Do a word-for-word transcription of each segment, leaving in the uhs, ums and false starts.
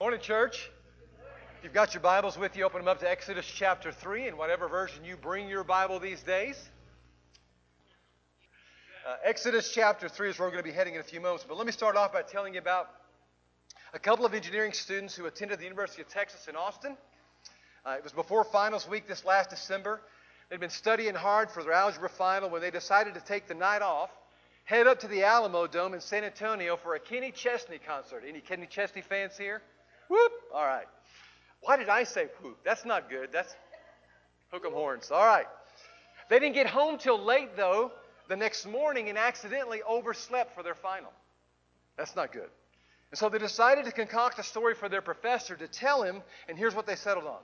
Morning, church. If you've got your Bibles with you, open them up to Exodus chapter three in whatever version you bring your Bible these days. Uh, Exodus chapter three is where we're going to be heading in a few moments. But let me start off by telling you about a couple of engineering students who attended the University of Texas in Austin. Uh, it was before finals week this last December. They'd been studying hard for their algebra final when they decided to take the night off, head up to the Alamo Dome in San Antonio for a Kenny Chesney concert. Any Kenny Chesney fans here? Whoop! All right. Why did I say whoop? That's not good. That's hook 'em horns. All right. They didn't get home till late, though, the next morning, and accidentally overslept for their final. That's not good. And so they decided to concoct a story for their professor to tell him, and here's what they settled on.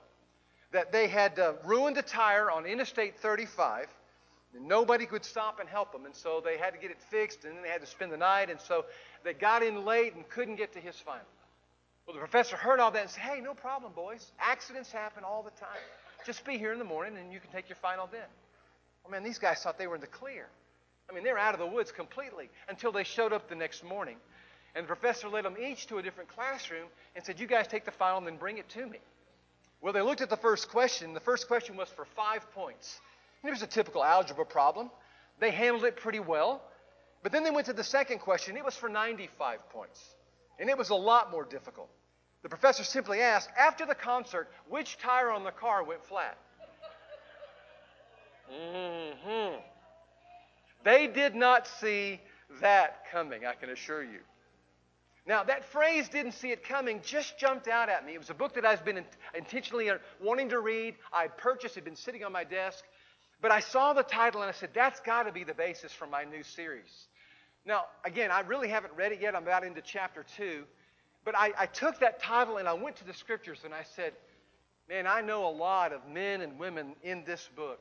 That they had uh, ruined a tire on Interstate thirty-five, and nobody could stop and help them, and so they had to get it fixed, and then they had to spend the night, and so they got in late and couldn't get to his final. Well, the professor heard all that and said, "Hey, no problem, boys. Accidents happen all the time. Just be here in the morning, and you can take your final then." Oh, man, these guys thought they were in the clear. I mean, they're out of the woods completely until they showed up the next morning. And the professor led them each to a different classroom and said, "You guys take the final and then bring it to me." Well, they looked at the first question. The first question was for five points. And it was a typical algebra problem. They handled it pretty well. But then they went to the second question. It was for ninety-five points. And it was a lot more difficult. The professor simply asked, after the concert, which tire on the car went flat? Mm-hmm. They did not see that coming, I can assure you. Now, that phrase, "didn't see it coming," just jumped out at me. It was a book that I've been in- intentionally wanting to read. I purchased it, had been sitting on my desk. But I saw the title, and I said, that's got to be the basis for my new series. Now, again, I really haven't read it yet. I'm about into chapter two. But I, I took that title, and I went to the Scriptures, and I said, man, I know a lot of men and women in this book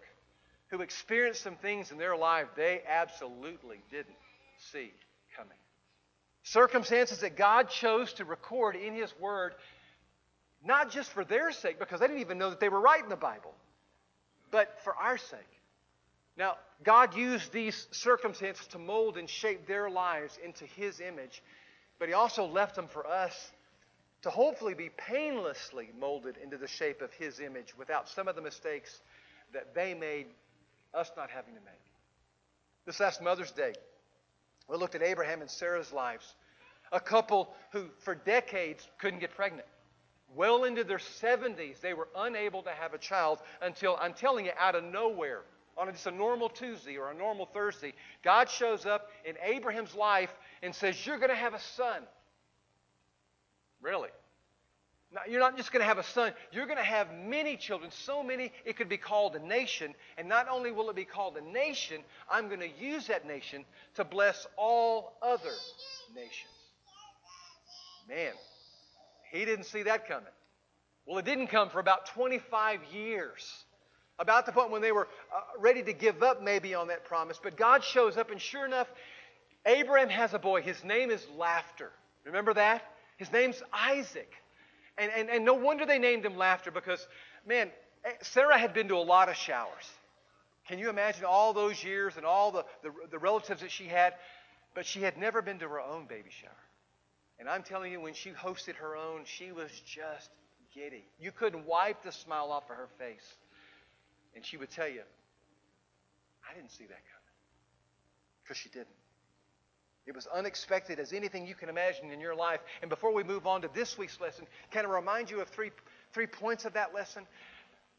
who experienced some things in their life they absolutely didn't see coming. Circumstances that God chose to record in His Word, not just for their sake, because they didn't even know that they were writing the Bible, but for our sake. Now, God used these circumstances to mold and shape their lives into His image, but He also left them for us to hopefully be painlessly molded into the shape of His image without some of the mistakes that they made, us not having to make. This last Mother's Day, we looked at Abraham and Sarah's lives, a couple who for decades couldn't get pregnant. Well into their seventies, they were unable to have a child until, I'm telling you, out of nowhere, on just a normal Tuesday or a normal Thursday, God shows up in Abraham's life and says, "You're going to have a son." Really? Now, you're not just going to have a son. You're going to have many children, so many it could be called a nation. And not only will it be called a nation, I'm going to use that nation to bless all other nations. Man, he didn't see that coming. Well, it didn't come for about twenty-five years, about the point when they were uh, ready to give up maybe on that promise. But God shows up, and sure enough, Abraham has a boy. His name is Laughter. Remember that? His name's Isaac. And, and and no wonder they named him Laughter, because, man, Sarah had been to a lot of showers. Can you imagine all those years and all the, the, the relatives that she had? But she had never been to her own baby shower. And I'm telling you, when she hosted her own, she was just giddy. You couldn't wipe the smile off of her face. And she would tell you, I didn't see that coming. Because she didn't. It was unexpected as anything you can imagine in your life. And before we move on to this week's lesson, can I remind you of three, three points of that lesson?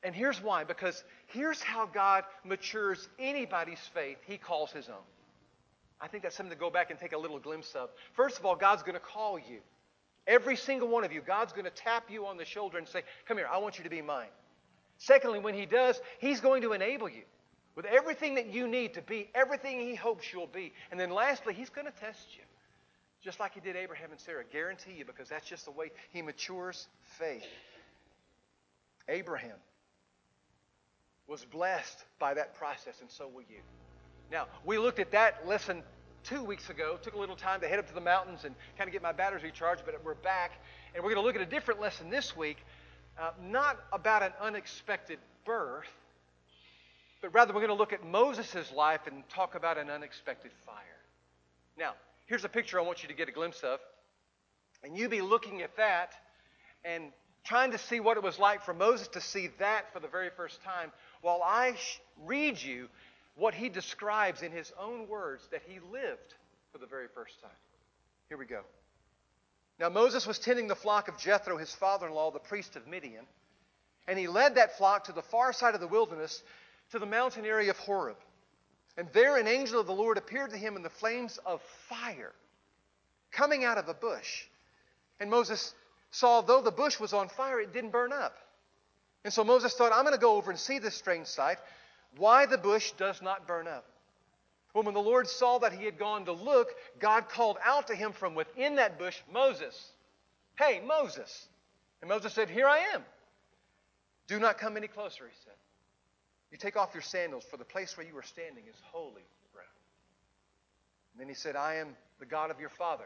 And here's why. Because here's how God matures anybody's faith He calls His own. I think that's something to go back and take a little glimpse of. First of all, God's going to call you. Every single one of you, God's going to tap you on the shoulder and say, "Come here, I want you to be mine." Secondly, when He does, He's going to enable you with everything that you need to be, everything He hopes you'll be. And then lastly, He's going to test you, just like He did Abraham and Sarah. Guarantee you, because that's just the way He matures faith. Abraham was blessed by that process, and so will you. Now, we looked at that lesson two weeks ago. It took a little time to head up to the mountains and kind of get my batteries recharged, but we're back. And we're going to look at a different lesson this week, uh, not about an unexpected birth, but rather, we're going to look at Moses' life and talk about an unexpected fire. Now, here's a picture I want you to get a glimpse of. And you be looking at that and trying to see what it was like for Moses to see that for the very first time, while I sh- read you what he describes in his own words that he lived for the very first time. Here we go. Now Moses was tending the flock of Jethro, his father-in-law, the priest of Midian, and he led that flock to the far side of the wilderness, to the mountain area of Horeb. And there an angel of the Lord appeared to him in the flames of fire, coming out of a bush. And Moses saw, though the bush was on fire, it didn't burn up. And so Moses thought, I'm going to go over and see this strange sight, why the bush does not burn up. Well, when the Lord saw that he had gone to look, God called out to him from within that bush, Moses, hey, Moses. And Moses said, here I am. Do not come any closer, he said. You take off your sandals, for the place where you are standing is holy ground. And then he said, I am the God of your father.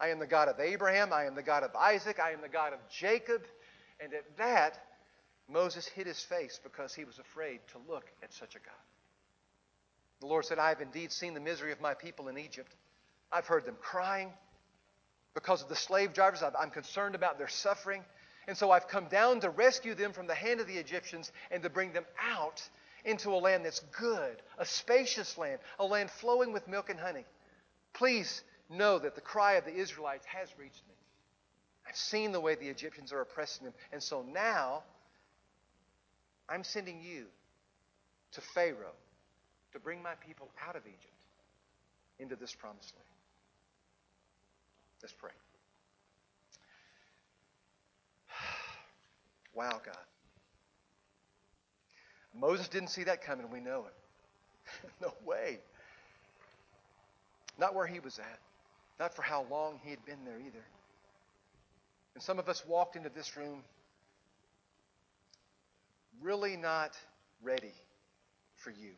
I am the God of Abraham. I am the God of Isaac. I am the God of Jacob. And at that, Moses hid his face because he was afraid to look at such a God. The Lord said, I have indeed seen the misery of my people in Egypt. I've heard them crying because of the slave drivers. I'm concerned about their suffering. And so I've come down to rescue them from the hand of the Egyptians and to bring them out into a land that's good, a spacious land, a land flowing with milk and honey. Please know that the cry of the Israelites has reached me. I've seen the way the Egyptians are oppressing them. And so now I'm sending you to Pharaoh to bring my people out of Egypt into this promised land. Let's pray. Wow, God. Moses didn't see that coming. We know it. No way. Not where he was at. Not for how long he had been there either. And some of us walked into this room really not ready for you.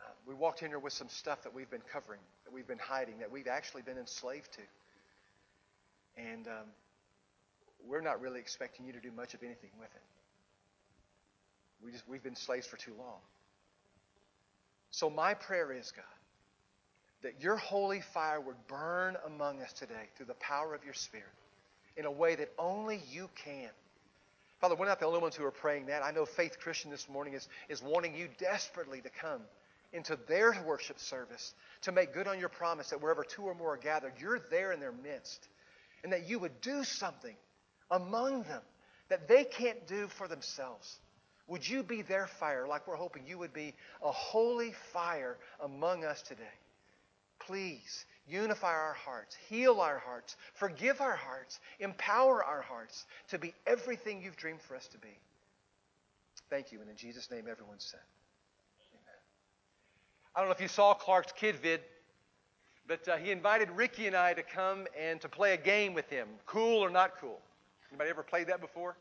Uh, we walked in here with some stuff that we've been covering, that we've been hiding, that we've actually been enslaved to. And um, we're not really expecting you to do much of anything with it. We just, we've been slaves for too long. So my prayer is, God, that your holy fire would burn among us today through the power of your Spirit in a way that only you can. Father, we're not the only ones who are praying that. I know Faith Christian this morning is, is wanting you desperately to come into their worship service to make good on your promise that wherever two or more are gathered, you're there in their midst, and that you would do something among them that they can't do for themselves. Would you be their fire like we're hoping you would be a holy fire among us today? Please unify our hearts, heal our hearts, forgive our hearts, empower our hearts to be everything you've dreamed for us to be. Thank you. And in Jesus' name, everyone said, amen. I don't know if you saw Clark's kid vid, but uh, he invited Ricky and I to come and to play a game with him, Cool or Not Cool. Anybody ever played that before?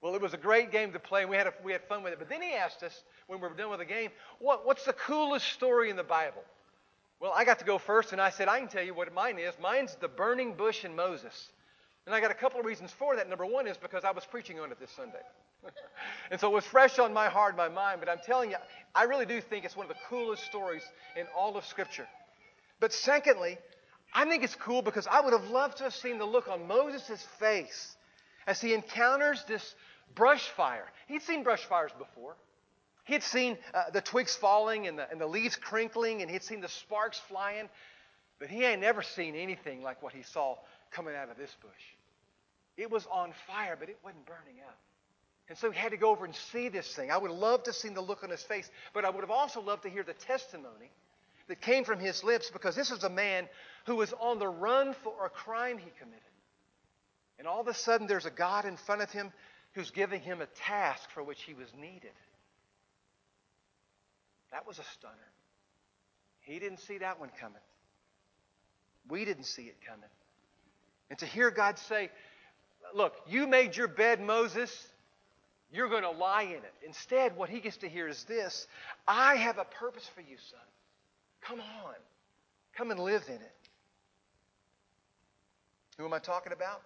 Well, it was a great game to play, and we had, a, we had fun with it. But then he asked us, when we were done with the game, what, what's the coolest story in the Bible? Well, I got to go first, and I said, I can tell you what mine is. Mine's the burning bush in Moses. And I got a couple of reasons for that. Number one is because I was preaching on it this Sunday. And so it was fresh on my heart, my mind. But I'm telling you, I really do think it's one of the coolest stories in all of Scripture. But secondly, I think it's cool because I would have loved to have seen the look on Moses' face as he encounters this brush fire. He'd seen brush fires before. He had seen uh, the twigs falling and the, and the leaves crinkling, and he had seen the sparks flying. But he ain't never seen anything like what he saw coming out of this bush. It was on fire, but it wasn't burning up. And so he had to go over and see this thing. I would love to have seen the look on his face, but I would have also loved to hear the testimony that came from his lips, because this was a man who was on the run for a crime he committed. And all of a sudden, there's a God in front of him who's giving him a task for which he was needed. That was a stunner. He didn't see that one coming. We didn't see it coming. And to hear God say, look, you made your bed, Moses. You're going to lie in it. Instead, what he gets to hear is this. I have a purpose for you, son. Come on. Come and live in it. Who am I talking about?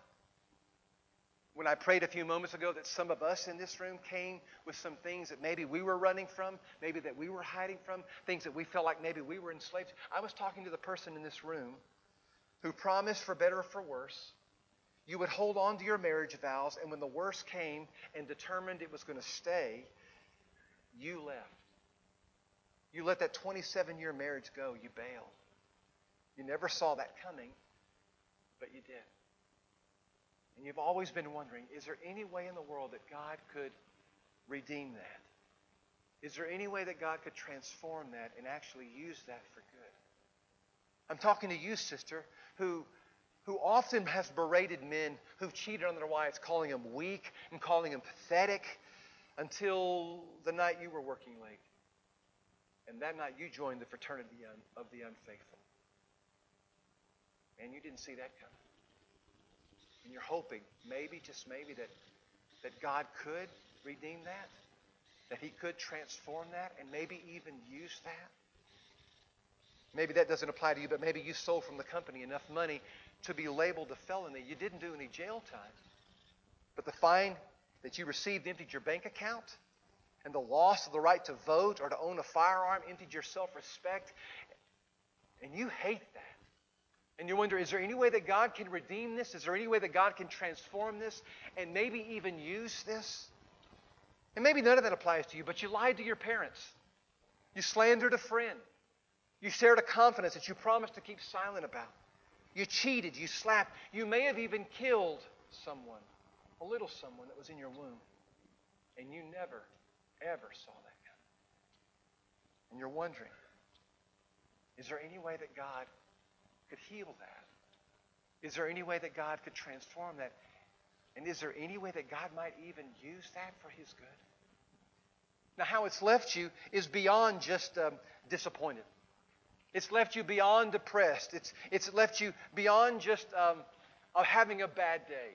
When I prayed a few moments ago that some of us in this room came with some things that maybe we were running from, maybe that we were hiding from, things that we felt like maybe we were enslaved to. I was talking to the person in this room who promised for better or for worse You would hold on to your marriage vows, and when the worst came and determined it was going to stay, you left. You let that twenty-seven-year marriage go. You bailed. You never saw that coming, but you did. And you've always been wondering, is there any way in the world that God could redeem that? Is there any way that God could transform that and actually use that for good? I'm talking to you, sister, who, who often has berated men who've cheated on their wives, calling them weak and calling them pathetic until the night you were working late. And that night you joined the fraternity of the unfaithful. And you didn't see that coming. And you're hoping, maybe, just maybe, that, that God could redeem that, that he could transform that, and maybe even use that. Maybe that doesn't apply to you, but maybe you stole from the company enough money to be labeled a felony. You didn't do any jail time, but the fine that you received emptied your bank account, and the loss of the right to vote or to own a firearm emptied your self-respect, and you hate that. And you wonder, is there any way that God can redeem this? Is there any way that God can transform this and maybe even use this? And maybe none of that applies to you, but you lied to your parents. You slandered a friend. You shared a confidence that you promised to keep silent about. You cheated. You slapped. You may have even killed someone, a little someone that was in your womb. And you never, ever saw that coming. And you're wondering, is there any way that God could heal that? Is there any way that God could transform that? And is there any way that God might even use that for his good? Now, how it's left you is beyond just um, disappointed. It's left you beyond depressed. It's, it's left you beyond just um, of having a bad day.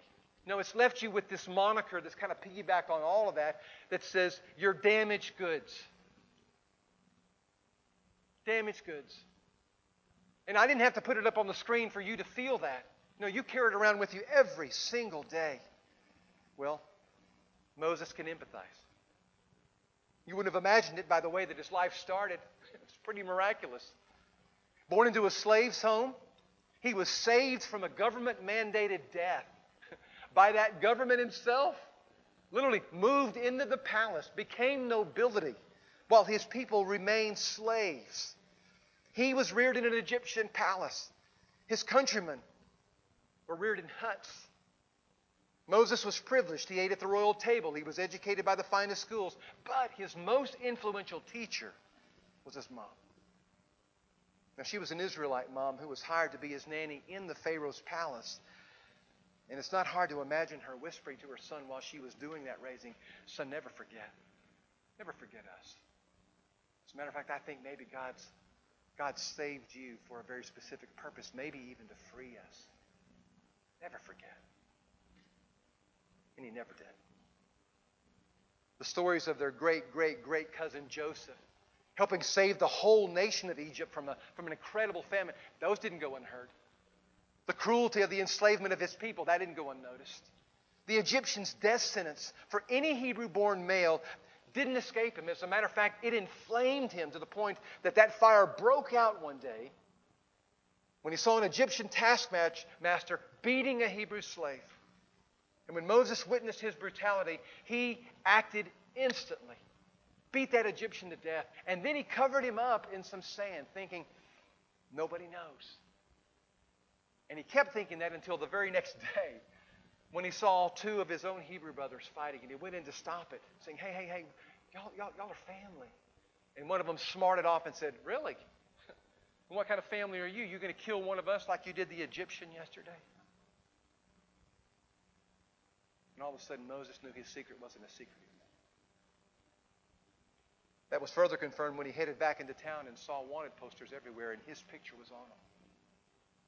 No, it's left you with this moniker that's kind of piggyback on all of that that says, you're damaged goods. Damaged goods. And I didn't have to put it up on the screen for you to feel that. No, you carry it around with you every single day. Well, Moses can empathize. You wouldn't have imagined it by the way that his life started. It's pretty miraculous. Born into a slave's home, he was saved from a government-mandated death by that government himself. Literally moved into the palace, became nobility, while his people remained slaves. He was reared in an Egyptian palace. His countrymen were reared in huts. Moses was privileged. He ate at the royal table. He was educated by the finest schools. But his most influential teacher was his mom. Now, she was an Israelite mom who was hired to be his nanny in the Pharaoh's palace. And it's not hard to imagine her whispering to her son while she was doing that raising, "Son, never forget. Never forget us. As a matter of fact, I think maybe God's God saved you for a very specific purpose, maybe even to free us. Never forget." And he never did. The stories of their great, great, great cousin Joseph helping save the whole nation of Egypt from, a, from an incredible famine, those didn't go unheard. The cruelty of the enslavement of his people, that didn't go unnoticed. The Egyptians' death sentence for any Hebrew-born male didn't escape him. As a matter of fact, it inflamed him to the point that that fire broke out one day when he saw an Egyptian taskmaster beating a Hebrew slave. And when Moses witnessed his brutality, he acted instantly, beat that Egyptian to death, and then he covered him up in some sand, thinking, nobody knows. And he kept thinking that until the very next day, when he saw two of his own Hebrew brothers fighting, and he went in to stop it, saying, hey, hey, hey, y'all, y'all, y'all are family. And one of them smarted off and said, really? What kind of family are you? You're going to kill one of us like you did the Egyptian yesterday? And all of a sudden, Moses knew his secret wasn't a secret anymore. That was further confirmed when he headed back into town and saw wanted posters everywhere, and his picture was on them.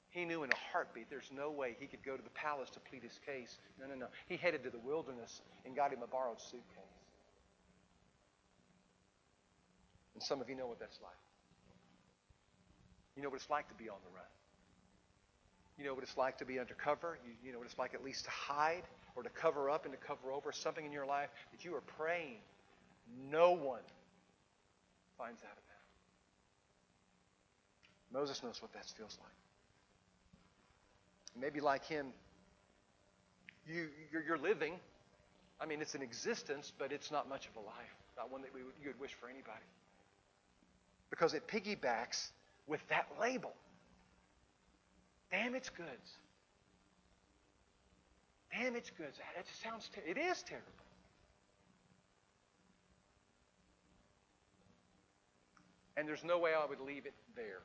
He knew in a heartbeat there's no way he could go to the palace to plead his case. No, no, no. He headed to the wilderness and got him a borrowed suitcase. And some of you know what that's like. You know what it's like to be on the run. You know what it's like to be undercover. You, you know what it's like at least to hide or to cover up and to cover over something in your life that you are praying no one finds out about. Moses knows what that feels like. Maybe like him, you, you're, you're living. I mean, it's an existence, but it's not much of a life, not one that we would, you would wish for anybody. Because it piggybacks with that label. Damaged goods. Damaged goods. That just sounds ter- it is terrible. And there's no way I would leave it there.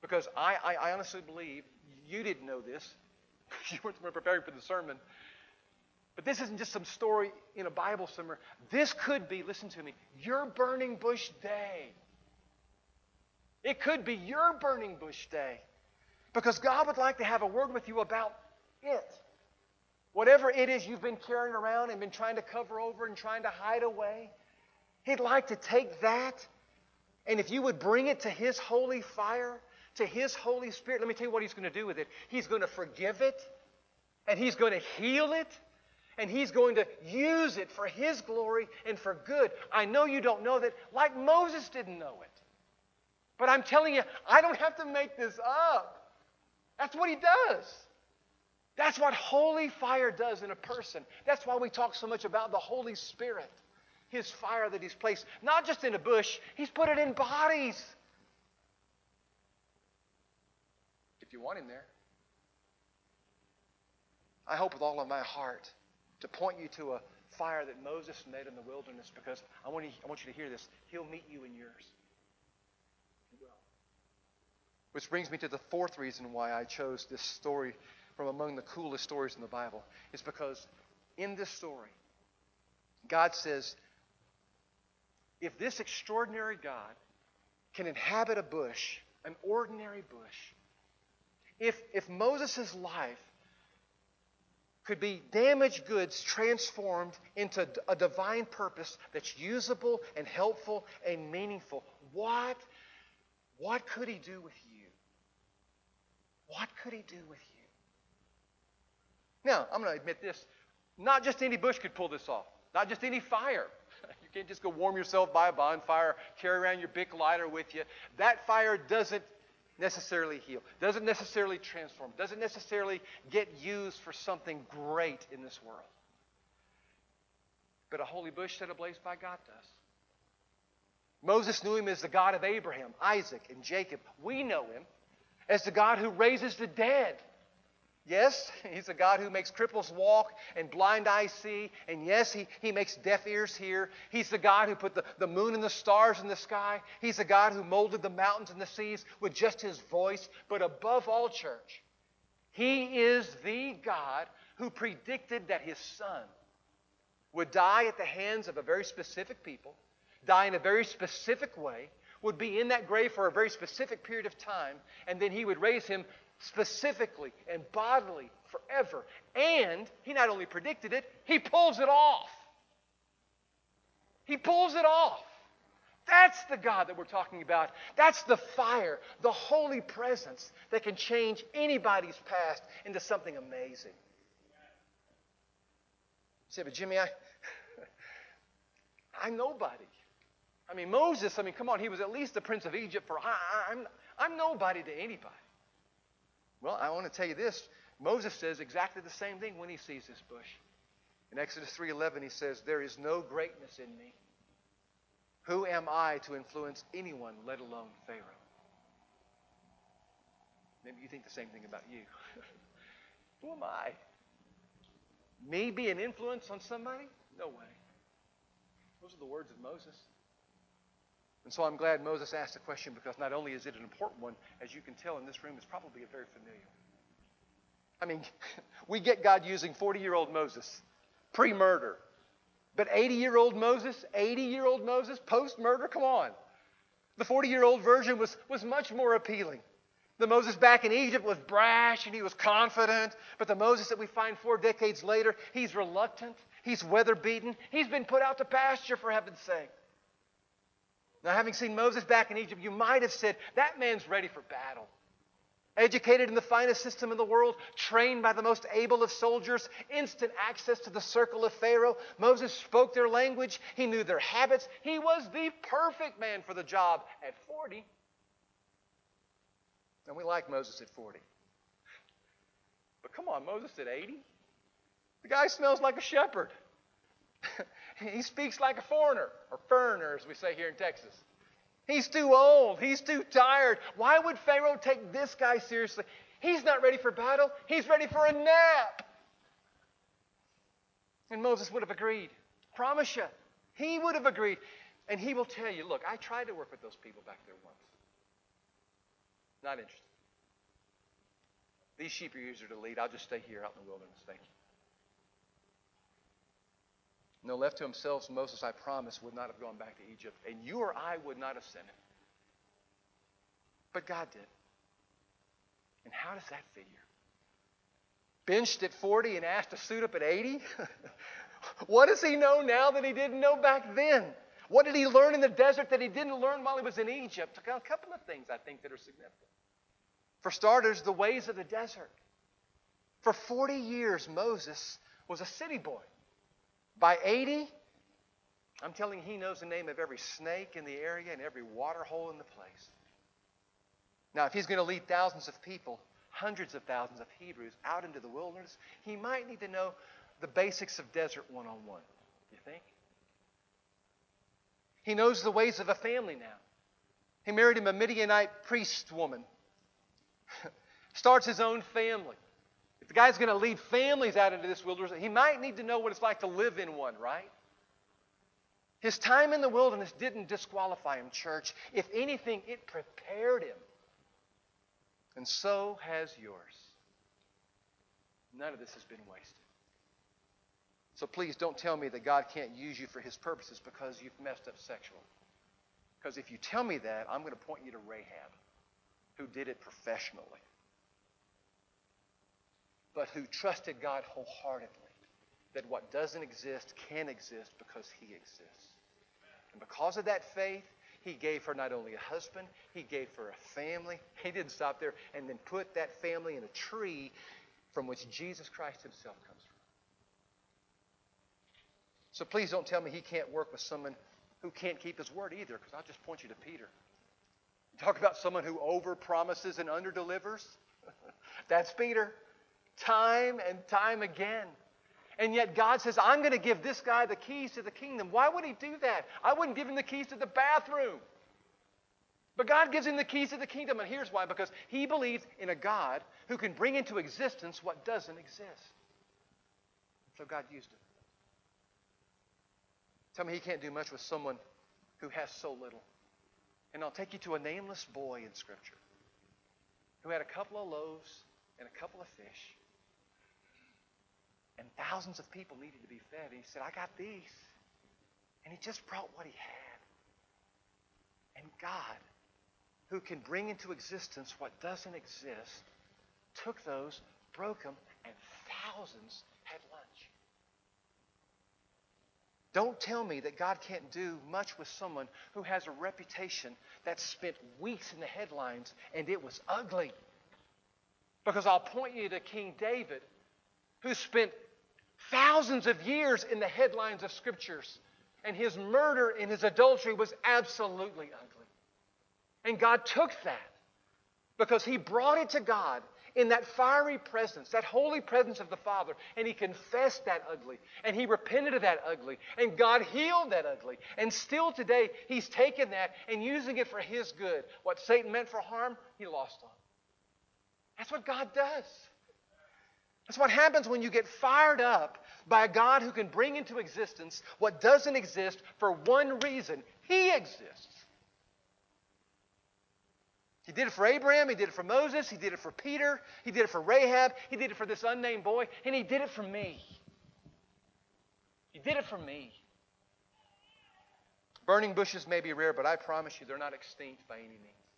Because I, I, I honestly believe, you didn't know this, you weren't preparing for the sermon, but this isn't just some story in a Bible somewhere. This could be, listen to me, your burning bush day. It could be your burning bush day. Because God would like to have a word with you about it. Whatever it is you've been carrying around and been trying to cover over and trying to hide away, He'd like to take that, and if you would bring it to His holy fire, to His Holy Spirit, let me tell you what He's going to do with it. He's going to forgive it, and He's going to heal it, and He's going to use it for His glory and for good. I know you don't know that, like Moses didn't know it. But I'm telling you, I don't have to make this up. That's what He does. That's what holy fire does in a person. That's why we talk so much about the Holy Spirit, His fire that He's placed, not just in a bush, He's put it in bodies. If you want Him there. I hope with all of my heart to point you to a fire that Moses made in the wilderness, because I want you, I want you to hear this. He'll meet you in yours. He will. Which brings me to the fourth reason why I chose this story from among the coolest stories in the Bible. It's because in this story, God says, if this extraordinary God can inhabit a bush, an ordinary bush, if, if Moses' life could be damaged goods transformed into a divine purpose that's usable and helpful and meaningful, what, what could He do with you? What could He do with you? Now, I'm going to admit this. Not just any bush could pull this off. Not just any fire. You can't just go warm yourself by a bonfire, carry around your big lighter with you. That fire doesn't necessarily heal, doesn't necessarily transform, doesn't necessarily get used for something great in this world. But a holy bush set ablaze by God does. Moses knew Him as the God of Abraham, Isaac, and Jacob. We know Him as the God who raises the dead. Yes, He's a God who makes cripples walk and blind eyes see. And yes, He, he makes deaf ears hear. He's the God who put the, the moon and the stars in the sky. He's the God who molded the mountains and the seas with just His voice. But above all, church, He is the God who predicted that His Son would die at the hands of a very specific people, die in a very specific way, would be in that grave for a very specific period of time, and then He would raise Him specifically and bodily forever. And He not only predicted it, He pulls it off. He pulls it off. That's the God that we're talking about. That's the fire, the holy presence that can change anybody's past into something amazing. You say, but Jimmy, I, I'm nobody. I mean, Moses, I mean, come on, he was at least the prince of Egypt for, I, I'm, I'm nobody to anybody. Well, I want to tell you this. Moses says exactly the same thing when he sees this bush. In Exodus three eleven, he says, there is no greatness in me. Who am I to influence anyone, let alone Pharaoh? Maybe you think the same thing about you. Who am I? Me be an influence on somebody? No way. Those are the words of Moses. And so I'm glad Moses asked the question, because not only is it an important one, as you can tell in this room, it's probably a very familiar one. I mean, we get God using forty-year-old Moses, pre-murder. But eighty-year-old Moses, eighty-year-old Moses, post-murder, come on. The forty-year-old version was, was much more appealing. The Moses back in Egypt was brash and he was confident. But the Moses that we find four decades later, he's reluctant, he's weather-beaten, he's been put out to pasture, for heaven's sake. Now, having seen Moses back in Egypt, you might have said, that man's ready for battle. Educated in the finest system in the world, trained by the most able of soldiers, instant access to the circle of Pharaoh. Moses spoke their language. He knew their habits. He was the perfect man for the job at forty. And we like Moses at forty. But come on, Moses at eighty? The guy smells like a shepherd. He speaks like a foreigner, or foreigner, as we say here in Texas. He's too old. He's too tired. Why would Pharaoh take this guy seriously? He's not ready for battle. He's ready for a nap. And Moses would have agreed. Promise you, he would have agreed. And he will tell you, look, I tried to work with those people back there once. Not interested. These sheep are easier to lead. I'll just stay here out in the wilderness. Thank you. No, left to himself, Moses, I promise, would not have gone back to Egypt. And you or I would not have sent him. But God did. And how does that figure? Benched at forty and asked to suit up at eighty? What does he know now that he didn't know back then? What did he learn in the desert that he didn't learn while he was in Egypt? A couple of things, I think, that are significant. For starters, the ways of the desert. For forty years, Moses was a city boy. By eighty, I'm telling you, he knows the name of every snake in the area and every water hole in the place. Now, if he's going to lead thousands of people, hundreds of thousands of Hebrews out into the wilderness, he might need to know the basics of desert one-on-one, you think? He knows the ways of a family now. He married a Midianite priest woman. Starts his own family. If the guy's going to lead families out into this wilderness, he might need to know what it's like to live in one, right? His time in the wilderness didn't disqualify him, church. If anything, it prepared him. And so has yours. None of this has been wasted. So please don't tell me that God can't use you for his purposes because you've messed up sexually. Because if you tell me that, I'm going to point you to Rahab, who did it professionally, but who trusted God wholeheartedly that what doesn't exist can exist because he exists. And because of that faith, he gave her not only a husband, he gave her a family. He didn't stop there. And then put that family in a tree from which Jesus Christ himself comes from. So please don't tell me he can't work with someone who can't keep his word either, because I'll just point you to Peter. Talk about someone who overpromises and underdelivers. That's Peter. Time and time again. And yet God says, I'm going to give this guy the keys to the kingdom. Why would he do that? I wouldn't give him the keys to the bathroom. But God gives him the keys to the kingdom. And here's why. Because he believes in a God who can bring into existence what doesn't exist. So God used it. Tell me he can't do much with someone who has so little. And I'll take you to a nameless boy in Scripture who had a couple of loaves and a couple of fish. And thousands of people needed to be fed. And he said, I got these. And he just brought what he had. And God, who can bring into existence what doesn't exist, took those, broke them, and thousands had lunch. Don't tell me that God can't do much with someone who has a reputation that spent weeks in the headlines and it was ugly. Because I'll point you to King David, who spent thousands of years in the headlines of scriptures, and his murder and his adultery was absolutely ugly. And God took that because he brought it to God in that fiery presence, that holy presence of the Father, and he confessed that ugly, and he repented of that ugly, and God healed that ugly. And still today, he's taken that and using it for his good. What Satan meant for harm, he lost on. That's what God does. That's what happens when you get fired up by a God who can bring into existence what doesn't exist for one reason. He exists. He did it for Abraham. He did it for Moses. He did it for Peter. He did it for Rahab. He did it for this unnamed boy. And he did it for me. He did it for me. Burning bushes may be rare, but I promise you they're not extinct by any means.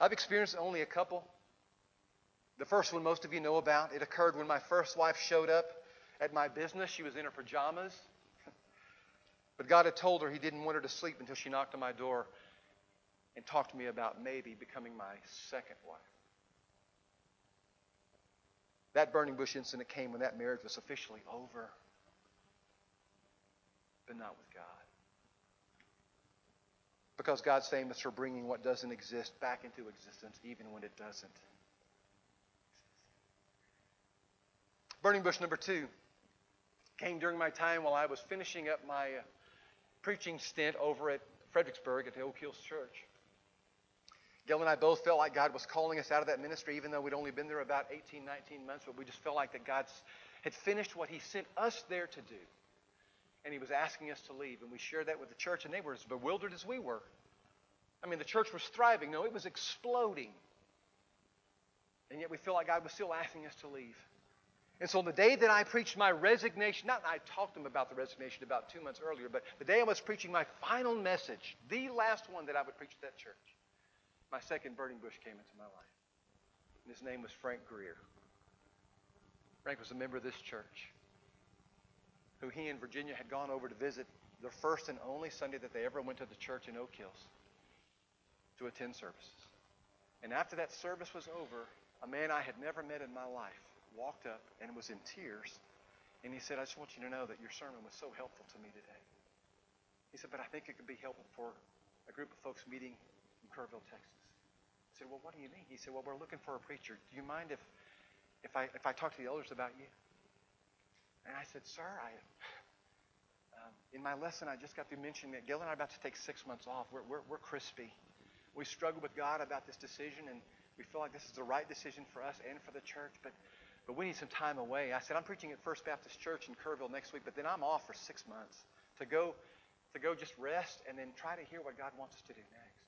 I've experienced only a couple. The first one most of you know about. It occurred when my first wife showed up at my business. She was in her pajamas. But God had told her he didn't want her to sleep until she knocked on my door and talked to me about maybe becoming my second wife. That burning bush incident came when that marriage was officially over. But not with God. Because God's famous for bringing what doesn't exist back into existence even when it doesn't. Burning bush number two came during my time while I was finishing up my uh, preaching stint over at Fredericksburg at the Oak Hills Church. Gail and I both felt like God was calling us out of that ministry, even though we'd only been there about eighteen, nineteen months, but we just felt like that God had finished what he sent us there to do, and he was asking us to leave. And we shared that with the church, and they were as bewildered as we were. I mean, the church was thriving. No, it was exploding. And yet we feel like God was still asking us to leave. And so the day that I preached my resignation, not I talked to them about the resignation about two months earlier, but the day I was preaching my final message, the last one that I would preach at that church, my second burning bush came into my life. And his name was Frank Greer. Frank was a member of this church who he and Virginia had gone over to visit the first and only Sunday that they ever went to the church in Oak Hills to attend services. And after that service was over, a man I had never met in my life walked up and was in tears. And he said, "I just want you to know that your sermon was so helpful to me today." He said, "But I think it could be helpful for a group of folks meeting in Kerrville, Texas." I said, "Well, what do you mean?" He said, "Well, we're looking for a preacher. Do you mind if, if, I, if I talk to the elders about you?" And I said, "Sir, I, um, in my lesson I just got to mention that Gail and I are about to take six months off. We're, we're, we're crispy. We struggle with God about this decision, and we feel like this is the right decision for us and for the church, but, but we need some time away." I said, "I'm preaching at First Baptist Church in Kerrville next week, but then I'm off for six months to go, to go just rest and then try to hear what God wants us to do next."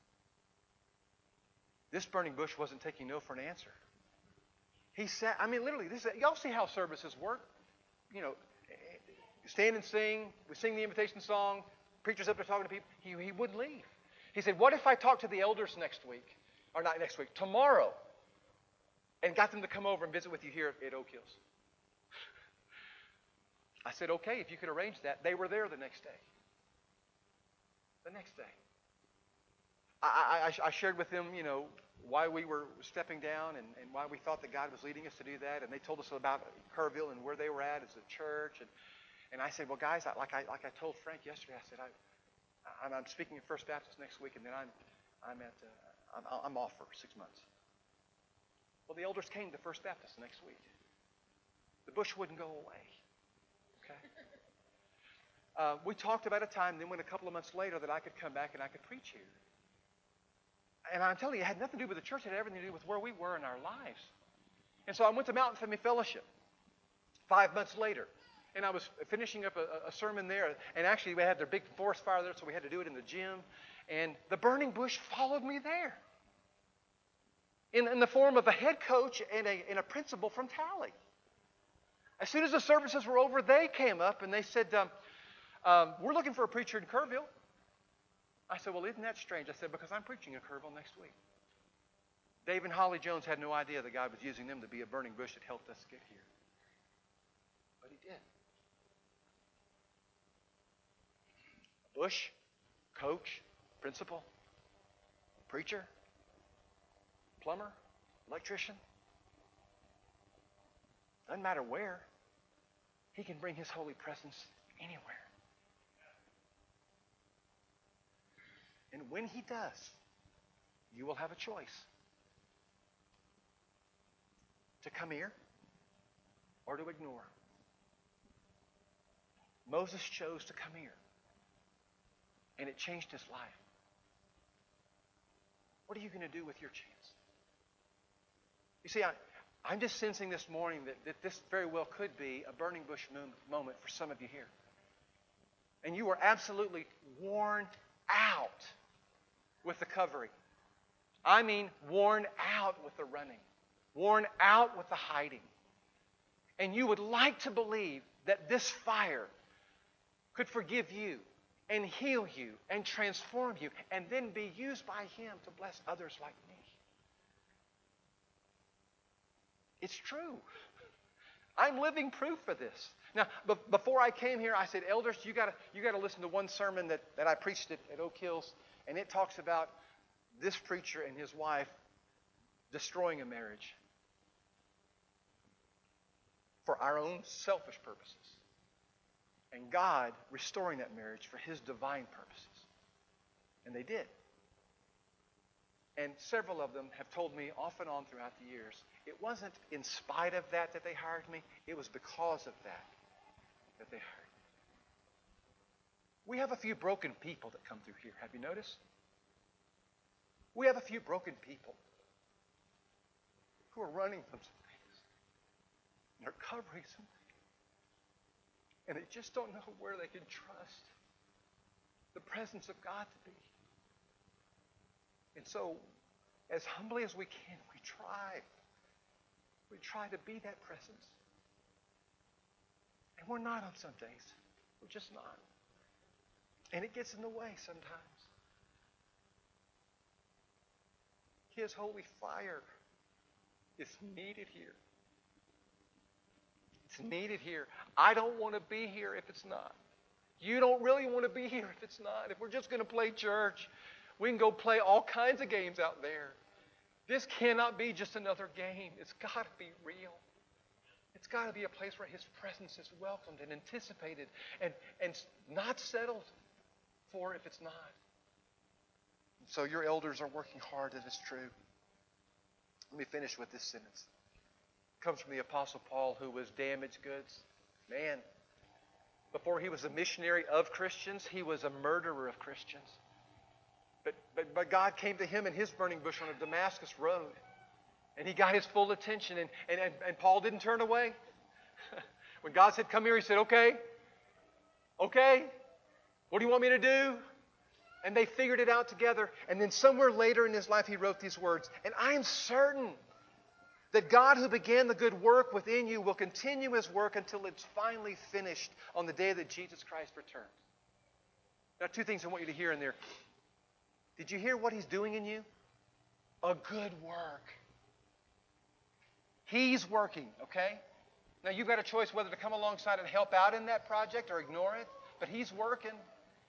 This burning bush wasn't taking no for an answer. He sat, I mean, literally, this, y'all see how services work. You know, stand and sing. We sing the invitation song. Preacher's up there talking to people. He, he wouldn't leave. He said, "What if I talk to the elders next week, or not next week, tomorrow, and got them to come over and visit with you here at Oak Hills?" I said, "Okay, if you could arrange that." They were there the next day. The next day. I, I, I shared with them, you know, why we were stepping down and, and why we thought that God was leading us to do that. And they told us about Kerrville and where they were at as a church. And, and I said, "Well, guys, I, like, I, like I told Frank yesterday, I said, I... I'm speaking at First Baptist next week, and then I'm, I'm at, uh, I'm, I'm off for six months." Well, the elders came to First Baptist next week. The bush wouldn't go away. Okay. Uh, we talked about a time, then went a couple of months later that I could come back and I could preach here. And I'm telling you, it had nothing to do with the church. It had everything to do with where we were in our lives. And so I went to Mountain Family Fellowship five months later. And I was finishing up a, a sermon there. And actually, we had their big forest fire there, so we had to do it in the gym. And the burning bush followed me there in, in the form of a head coach and a, and a principal from Tally. As soon as the services were over, they came up and they said, um, um, "We're looking for a preacher in Kerrville." I said, "Well, isn't that strange?" I said, "Because I'm preaching in Kerrville next week." Dave and Holly Jones had no idea that God was using them to be a burning bush that helped us get here. But he did. Bush, coach, principal, preacher, plumber, electrician. Doesn't matter where. He can bring his holy presence anywhere. And when he does, you will have a choice to come here or to ignore. Moses chose to come here. And it changed his life. What are you going to do with your chance? You see, I, I'm just sensing this morning that, that this very well could be a burning bush moment for some of you here. And you are absolutely worn out with the covering. I mean, worn out with the running. Worn out with the hiding. And you would like to believe that this fire could forgive you and heal you, and transform you, and then be used by him to bless others like me. It's true. I'm living proof for this. Now, b- before I came here, I said, "Elders, you gotta, you gotta listen to one sermon that, that I preached at, at Oak Hills, and it talks about this preacher and his wife destroying a marriage for our own selfish purposes, and God restoring that marriage for his divine purposes." And they did. And several of them have told me off and on throughout the years, it wasn't in spite of that that they hired me. It was because of that that they hired me. We have a few broken people that come through here. Have you noticed? We have a few broken people who are running from some things. And they're covering something. And they just don't know where they can trust the presence of God to be. And so, as humbly as we can, we try. We try to be that presence. And we're not on some days. We're just not. And it gets in the way sometimes. His holy fire is needed here. It's needed here. I don't want to be here if it's not. You don't really want to be here if it's not. If we're just going to play church, we can go play all kinds of games out there. This cannot be just another game. It's got to be real. It's got to be a place where His presence is welcomed and anticipated and, and not settled for if it's not. And so your elders are working hard, that is true. Let me finish with this sentence. It comes from the Apostle Paul, who was damaged goods. Man, before he was a missionary of Christians, he was a murderer of Christians. But, but, but God came to him in his burning bush on a Damascus road. And he got his full attention. And, and, and, and Paul didn't turn away. When God said, come here, he said, okay. Okay. What do you want me to do? And they figured it out together. And then somewhere later in his life, he wrote these words. And I am certain that God who began the good work within you will continue His work until it's finally finished on the day that Jesus Christ returns. Now, two things I want you to hear in there. Did you hear what He's doing in you? A good work. He's working, okay? Now, you've got a choice whether to come alongside and help out in that project or ignore it, but He's working.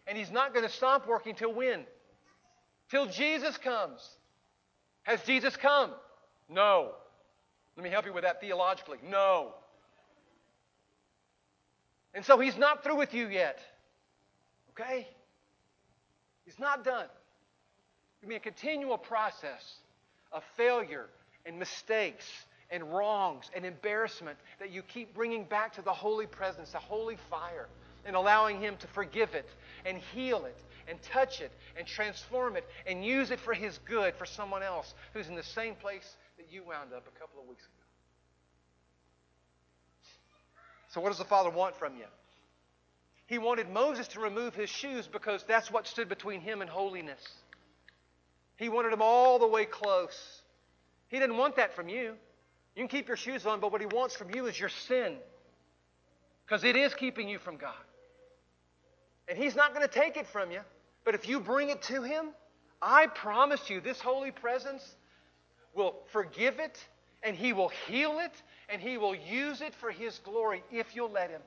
And He's not going to stop working till when? Till Jesus comes. Has Jesus come? No. Let me help you with that theologically. No. And so He's not through with you yet, okay? He's not done. It will be a continual process of failure and mistakes and wrongs and embarrassment that you keep bringing back to the holy presence, the holy fire, and allowing Him to forgive it and heal it and touch it and transform it and use it for His good for someone else who's in the same place that you wound up a couple of weeks ago. So what does the Father want from you? He wanted Moses to remove his shoes because that's what stood between him and holiness. He wanted them all the way close. He didn't want that from you. You can keep your shoes on, but what He wants from you is your sin. Because it is keeping you from God. And He's not going to take it from you. But if you bring it to Him, I promise you this holy presence will forgive it, and He will heal it, and He will use it for His glory if you'll let Him.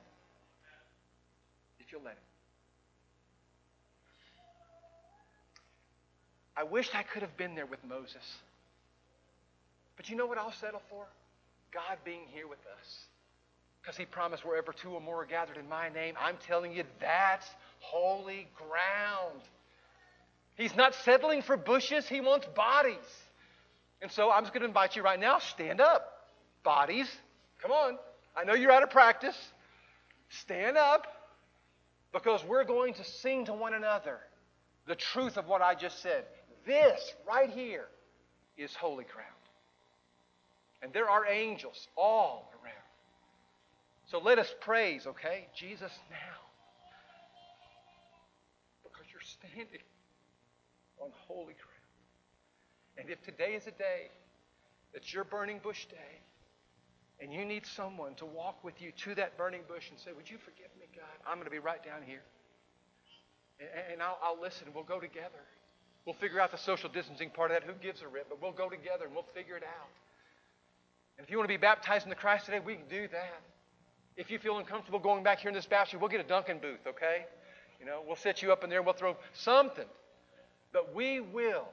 If you'll let Him. I wish I could have been there with Moses. But you know what I'll settle for? God being here with us. Because He promised wherever two or more are gathered in My name, I'm telling you, that's holy ground. He's not settling for bushes. He wants bodies. And so I'm just going to invite you right now, stand up. Bodies, come on. I know you're out of practice. Stand up. Because we're going to sing to one another the truth of what I just said. This right here is holy ground. And there are angels all around. So let us praise, okay? Jesus now. Because you're standing on holy ground. And if today is a day that's your burning bush day, and you need someone to walk with you to that burning bush and say, would you forgive me, God? I'm going to be right down here. And I'll, I'll listen. We'll go together. We'll figure out the social distancing part of that. Who gives a rip? But we'll go together and we'll figure it out. And if you want to be baptized in the Christ today, we can do that. If you feel uncomfortable going back here in this baptistry, we'll get a Dunkin' booth, okay? You know, we'll set you up in there and we'll throw something. But we will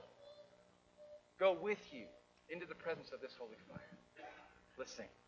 go with you into the presence of this holy fire. Let's sing.